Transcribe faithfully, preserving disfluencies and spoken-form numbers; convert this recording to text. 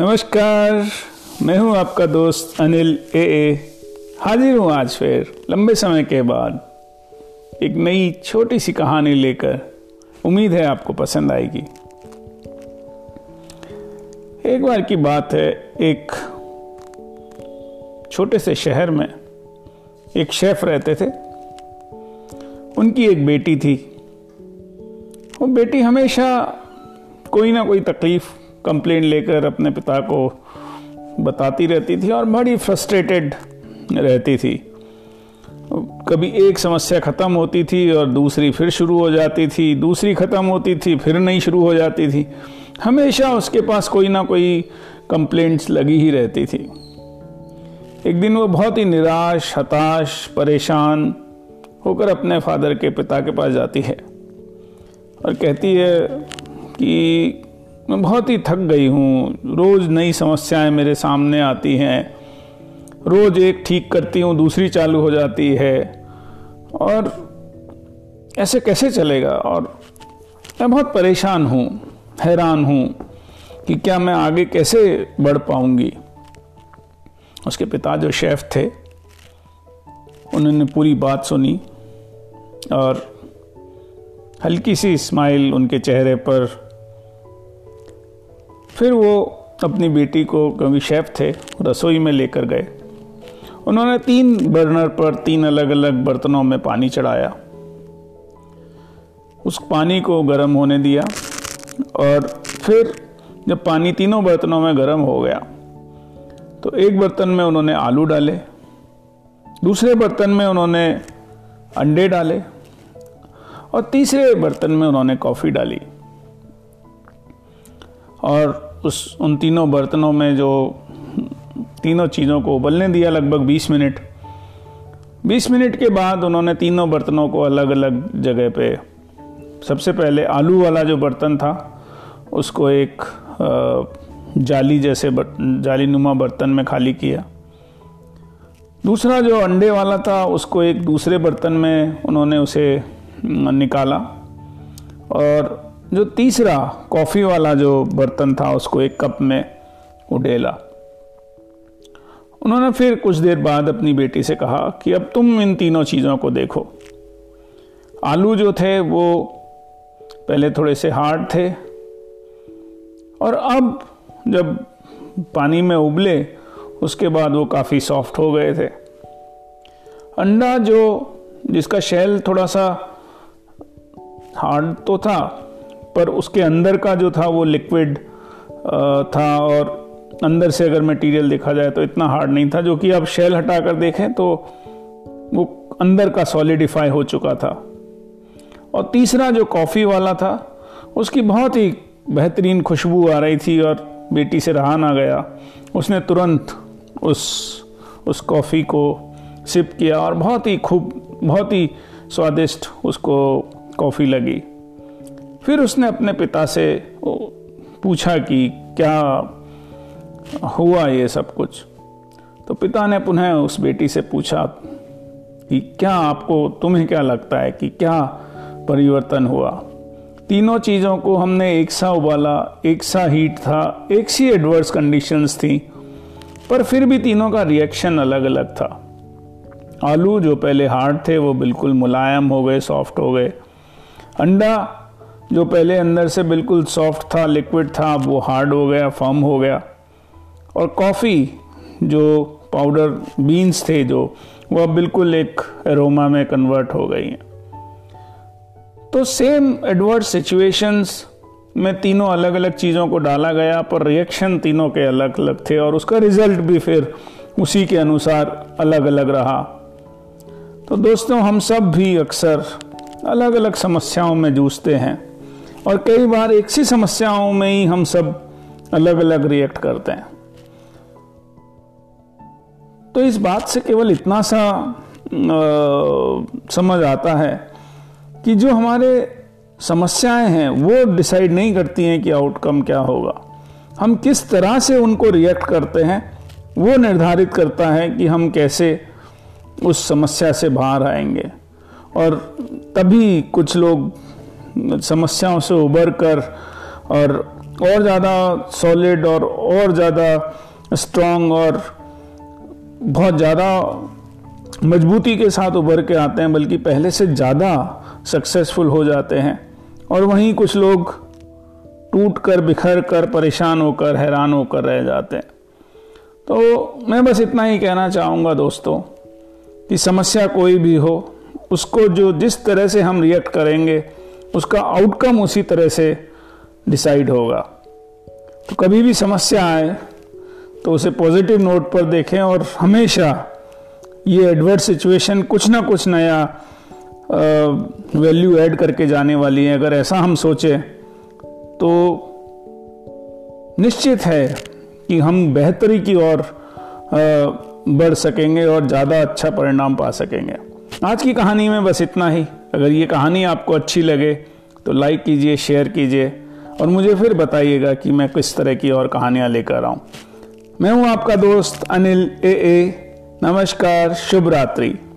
नमस्कार, मैं हूं आपका दोस्त अनिल ए ए हाजिर हूं आज फिर लंबे समय के बाद एक नई छोटी सी कहानी लेकर। उम्मीद है आपको पसंद आएगी। एक बार की बात है, एक छोटे से शहर में एक शेफ रहते थे। उनकी एक बेटी थी। वो बेटी हमेशा कोई ना कोई तकलीफ कंप्लेंट लेकर अपने पिता को बताती रहती थी और बड़ी फ्रस्ट्रेटेड रहती थी। कभी एक समस्या ख़त्म होती थी और दूसरी फिर शुरू हो जाती थी, दूसरी ख़त्म होती थी फिर नहीं शुरू हो जाती थी। हमेशा उसके पास कोई ना कोई कंप्लेंट्स लगी ही रहती थी। एक दिन वो बहुत ही निराश, हताश, परेशान होकर अपने फादर के पिता के पास जाती है और कहती है कि मैं बहुत ही थक गई हूँ। रोज़ नई समस्याएं मेरे सामने आती हैं, रोज़ एक ठीक करती हूँ दूसरी चालू हो जाती है, और ऐसे कैसे चलेगा। और मैं बहुत परेशान हूँ, हैरान हूँ कि क्या मैं आगे कैसे बढ़ पाऊँगी। उसके पिता जो शेफ़ थे, उन्होंने पूरी बात सुनी और हल्की सी स्माइल उनके चेहरे पर। फिर वो अपनी बेटी को, क्योंकि शेफ़ थे, रसोई में लेकर गए। उन्होंने तीन बर्नर पर तीन अलग अलग बर्तनों में पानी चढ़ाया, उस पानी को गर्म होने दिया, और फिर जब पानी तीनों बर्तनों में गर्म हो गया तो एक बर्तन में उन्होंने आलू डाले, दूसरे बर्तन में उन्होंने अंडे डाले और तीसरे बर्तन में उन्होंने कॉफ़ी डाली। और उस उन तीनों बर्तनों में जो तीनों चीज़ों को उबलने दिया लगभग बीस मिनट। बीस मिनट के बाद उन्होंने तीनों बर्तनों को अलग अलग जगह पे, सबसे पहले आलू वाला जो बर्तन था उसको एक जाली जैसे जाली नुमा बर्तन में खाली किया। दूसरा जो अंडे वाला था उसको एक दूसरे बर्तन में उन्होंने उसे निकाला, और जो तीसरा कॉफ़ी वाला जो बर्तन था उसको एक कप में उडेला। उन्होंने फिर कुछ देर बाद अपनी बेटी से कहा कि अब तुम इन तीनों चीज़ों को देखो। आलू जो थे वो पहले थोड़े से हार्ड थे, और अब जब पानी में उबले उसके बाद वो काफ़ी सॉफ्ट हो गए थे। अंडा जो, जिसका शेल थोड़ा सा हार्ड तो था पर उसके अंदर का जो था वो लिक्विड था, और अंदर से अगर मटेरियल देखा जाए तो इतना हार्ड नहीं था, जो कि आप शेल हटा कर देखें तो वो अंदर का सॉलिडिफाई हो चुका था। और तीसरा जो कॉफ़ी वाला था उसकी बहुत ही बेहतरीन खुशबू आ रही थी, और बेटी से रहा ना गया, उसने तुरंत उस उस कॉफ़ी को सिप किया और बहुत ही खूब बहुत ही स्वादिष्ट उसको कॉफ़ी लगी। फिर उसने अपने पिता से पूछा कि क्या हुआ ये सब कुछ। तो पिता ने पुनः उस बेटी से पूछा कि क्या आपको, तुम्हें क्या लगता है कि क्या परिवर्तन हुआ। तीनों चीज़ों को हमने एक सा उबाला, एक सा हीट था, एक सी एडवर्स कंडीशंस थी, पर फिर भी तीनों का रिएक्शन अलग अलग था। आलू जो पहले हार्ड थे वो बिल्कुल मुलायम हो गए, सॉफ्ट हो गए। अंडा जो पहले अंदर से बिल्कुल सॉफ्ट था, लिक्विड था, अब वो हार्ड हो गया, फर्म हो गया। और कॉफ़ी जो पाउडर बीन्स थे जो, वो अब बिल्कुल एक एरोमा में कन्वर्ट हो गई हैं। तो सेम एडवर्स सिचुएशंस में तीनों अलग अलग चीज़ों को डाला गया, पर रिएक्शन तीनों के अलग अलग थे और उसका रिज़ल्ट भी फिर उसी के अनुसार अलग अलग रहा। तो दोस्तों, हम सब भी अक्सर अलग अलग समस्याओं में जूझते हैं, और कई बार एक सी समस्याओं में ही हम सब अलग अलग रिएक्ट करते हैं। तो इस बात से केवल इतना सा आ, समझ आता है कि जो हमारे समस्याएं हैं वो डिसाइड नहीं करती हैं कि आउटकम क्या होगा। हम किस तरह से उनको रिएक्ट करते हैं वो निर्धारित करता है कि हम कैसे उस समस्या से बाहर आएंगे। और तभी कुछ लोग समस्याओं से उबर कर और और ज़्यादा सॉलिड और और ज़्यादा स्ट्रॉन्ग और बहुत ज़्यादा मजबूती के साथ उभर के आते हैं, बल्कि पहले से ज़्यादा सक्सेसफुल हो जाते हैं। और वहीं कुछ लोग टूट कर, बिखर कर, परेशान होकर, हैरान होकर रह जाते हैं। तो मैं बस इतना ही कहना चाहूँगा दोस्तों कि समस्या कोई भी हो, उसको जो जिस तरह से हम रिएक्ट करेंगे उसका आउटकम उसी तरह से डिसाइड होगा। तो कभी भी समस्या आए तो उसे पॉजिटिव नोट पर देखें और हमेशा ये एडवर्स सिचुएशन कुछ ना कुछ नया वैल्यू ऐड करके जाने वाली है। अगर ऐसा हम सोचें तो निश्चित है कि हम बेहतरी की ओर बढ़ सकेंगे और ज़्यादा अच्छा परिणाम पा सकेंगे। आज की कहानी में बस इतना ही। अगर ये कहानी आपको अच्छी लगे तो लाइक कीजिए, शेयर कीजिए और मुझे फिर बताइएगा कि मैं किस तरह की और कहानियाँ लेकर आऊँ। मैं हूँ आपका दोस्त अनिल ए ए। नमस्कार, शुभ रात्रि।